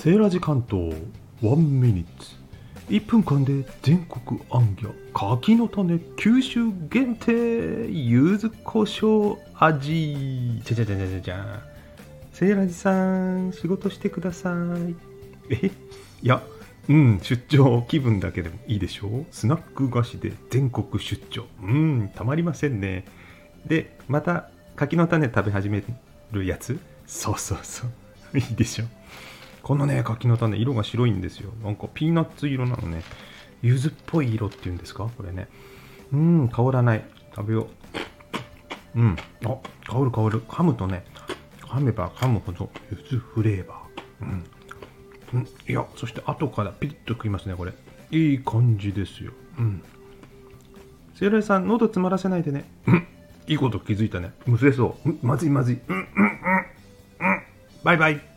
セーラジ関東ワンミニッツ、1分間で全国あんぎゃ柿の種九州限定柚子胡椒味。じゃじゃじゃじゃじゃじゃ、セーラジさん仕事してください。いや、出張気分だけでもいいでしょう。スナック菓子で全国出張、たまりませんね。でまた柿の種食べ始めるやつ、そういいでしょ。このね、柿の種色が白いんですよ。なんかピーナッツ色なのね。柚子っぽい色っていうんですかこれね。香らない。食べよう。あ、香る。噛むとね、噛めば噛むほど柚子フレーバー。いや、そして後からピリッと食いますね。これいい感じですよ。セイラジさん、喉詰まらせないでね。いいこと気づいたね。むせそう。まずい。バイバイ。